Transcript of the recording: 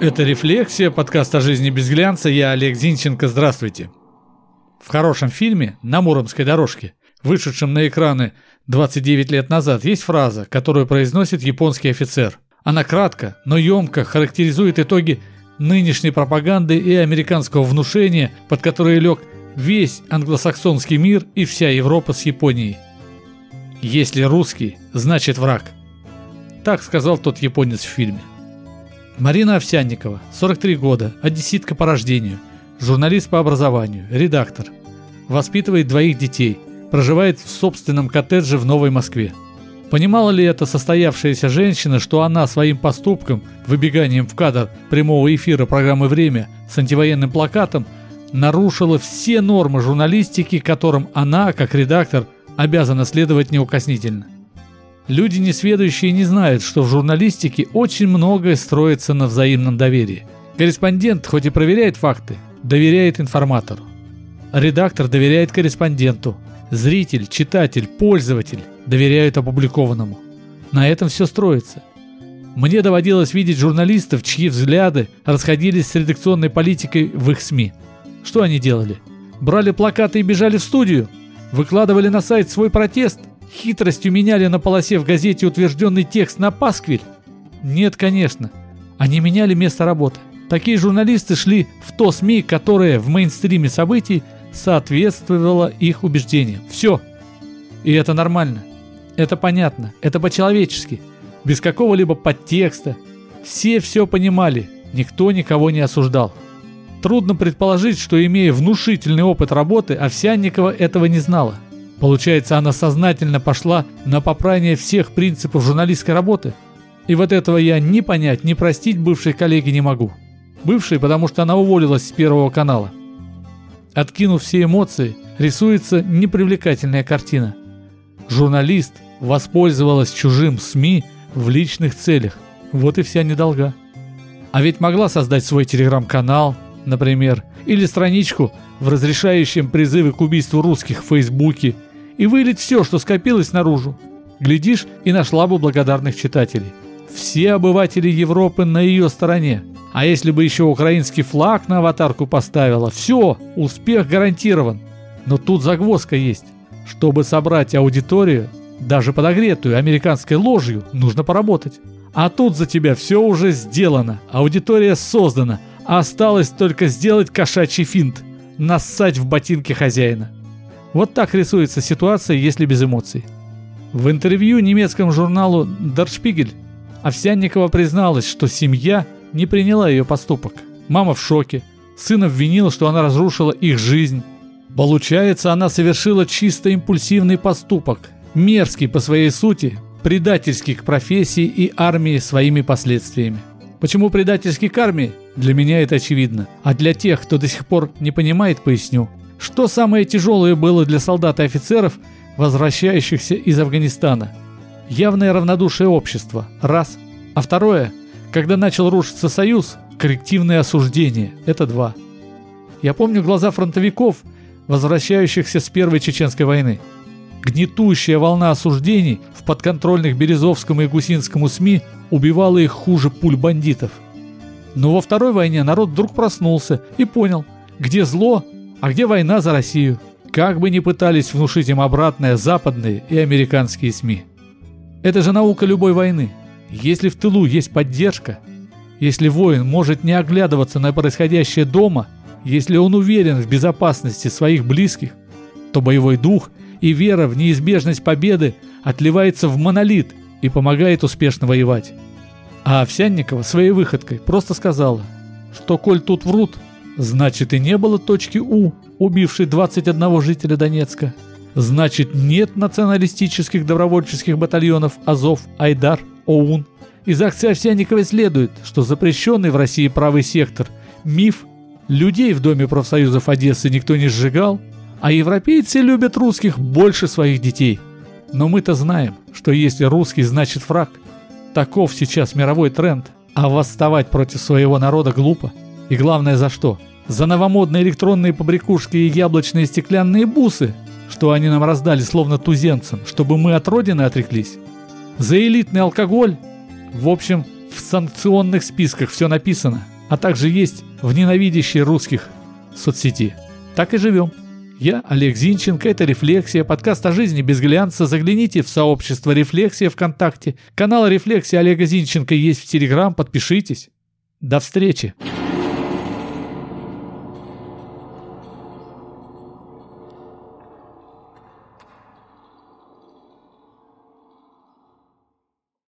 Это «Рефлексия», подкаст о жизни без глянца. Я Олег Зинченко. Здравствуйте. В хорошем фильме «На Муромской дорожке», вышедшем на экраны 29 лет назад, есть фраза, которую произносит японский офицер. Она кратко, но емко характеризует итоги нынешней пропаганды и американского внушения, под которые лег весь англосаксонский мир и вся Европа с Японией. «Если русский, значит враг», — так сказал тот японец в фильме. Марина Овсянникова, 43 года, одесситка по рождению, журналист по образованию, редактор. Воспитывает двоих детей, проживает в собственном коттедже в Новой Москве. Понимала ли эта состоявшаяся женщина, что она своим поступком, выбеганием в кадр прямого эфира программы «Время» с антивоенным плакатом, нарушила все нормы журналистики, которым она, как редактор, обязана следовать неукоснительно? Люди несведущие не знают, что в журналистике очень многое строится на взаимном доверии. Корреспондент, хоть и проверяет факты, доверяет информатору. Редактор доверяет корреспонденту. Зритель, читатель, пользователь доверяют опубликованному. На этом все строится. Мне доводилось видеть журналистов, чьи взгляды расходились с редакционной политикой в их СМИ. Что они делали? Брали плакаты и бежали в студию? Выкладывали на сайт свой протест? Хитростью меняли на полосе в газете утвержденный текст на пасквиль? Нет, конечно. Они меняли место работы. Такие журналисты шли в то СМИ, которое в мейнстриме событий соответствовало их убеждениям. Все. И это нормально. Это понятно. Это по-человечески. Без какого-либо подтекста. Все все понимали. Никто никого не осуждал. Трудно предположить, что, имея внушительный опыт работы, Овсянникова этого не знала. Получается, она сознательно пошла на попрание всех принципов журналистской работы? И вот этого я ни понять, ни простить бывшей коллеге не могу. Бывшей, потому что она уволилась с Первого канала. Откинув все эмоции, рисуется непривлекательная картина. Журналист воспользовалась чужим СМИ в личных целях. Вот и вся недолга. А ведь могла создать свой телеграм-канал, например, или страничку в разрешающем призывы к убийству русских в Фейсбуке и вылить все, что скопилось, наружу. Глядишь, и нашла бы благодарных читателей. Все обыватели Европы на ее стороне. А если бы еще украинский флаг на аватарку поставила, все, успех гарантирован. Но тут загвоздка есть. Чтобы собрать аудиторию, даже подогретую американской ложью, нужно поработать. А тут за тебя все уже сделано, аудитория создана. Осталось только сделать кошачий финт – нассать в ботинки хозяина. Вот так рисуется ситуация, если без эмоций. В интервью немецкому журналу Der Spiegel Овсянникова призналась, что семья не приняла ее поступок. Мама в шоке, сын обвинил, что она разрушила их жизнь. Получается, она совершила чисто импульсивный поступок, мерзкий по своей сути, предательский к профессии и армии своими последствиями. Почему предательский к армии? Для меня это очевидно. А для тех, кто до сих пор не понимает, поясню. Что самое тяжелое было для солдат и офицеров, возвращающихся из Афганистана? Явное равнодушие общества. Раз. А второе, когда начал рушиться союз, коллективное осуждение. Это два. Я помню глаза фронтовиков, возвращающихся с Первой Чеченской войны. Гнетущая волна осуждений в подконтрольных Березовскому и Гусинскому СМИ убивала их хуже пуль бандитов. Но во Второй войне народ вдруг проснулся и понял, где зло, а где война за Россию. Как бы ни пытались внушить им обратное западные и американские СМИ. Это же наука любой войны. Если в тылу есть поддержка, если воин может не оглядываться на происходящее дома, если он уверен в безопасности своих близких, то боевой дух и вера в неизбежность победы отливается в монолит и помогает успешно воевать. А Овсянникова своей выходкой просто сказала, что коль тут врут, значит и не было точки У, убившей 21 жителя Донецка, значит нет националистических добровольческих батальонов Азов, Айдар, ОУН. Из акции Овсянниковой следует, что запрещенный в России правый сектор миф — людей в Доме профсоюзов Одессы никто не сжигал, а европейцы любят русских больше своих детей. Но мы-то знаем, что если русский, значит враг. Таков сейчас мировой тренд, а восставать против своего народа глупо. И главное за что? За новомодные электронные побрякушки и яблочные стеклянные бусы, что они нам раздали словно туземцам, чтобы мы от родины отреклись? За элитный алкоголь? В общем, в санкционных списках все написано, а также есть в ненавидящей русских соцсети. Так и живем. Я Олег Зинченко, это «Рефлексия», подкаст о жизни без глянца. Загляните в сообщество «Рефлексия» ВКонтакте. Канал «Рефлексия» Олега Зинченко есть в Телеграм, подпишитесь. До встречи.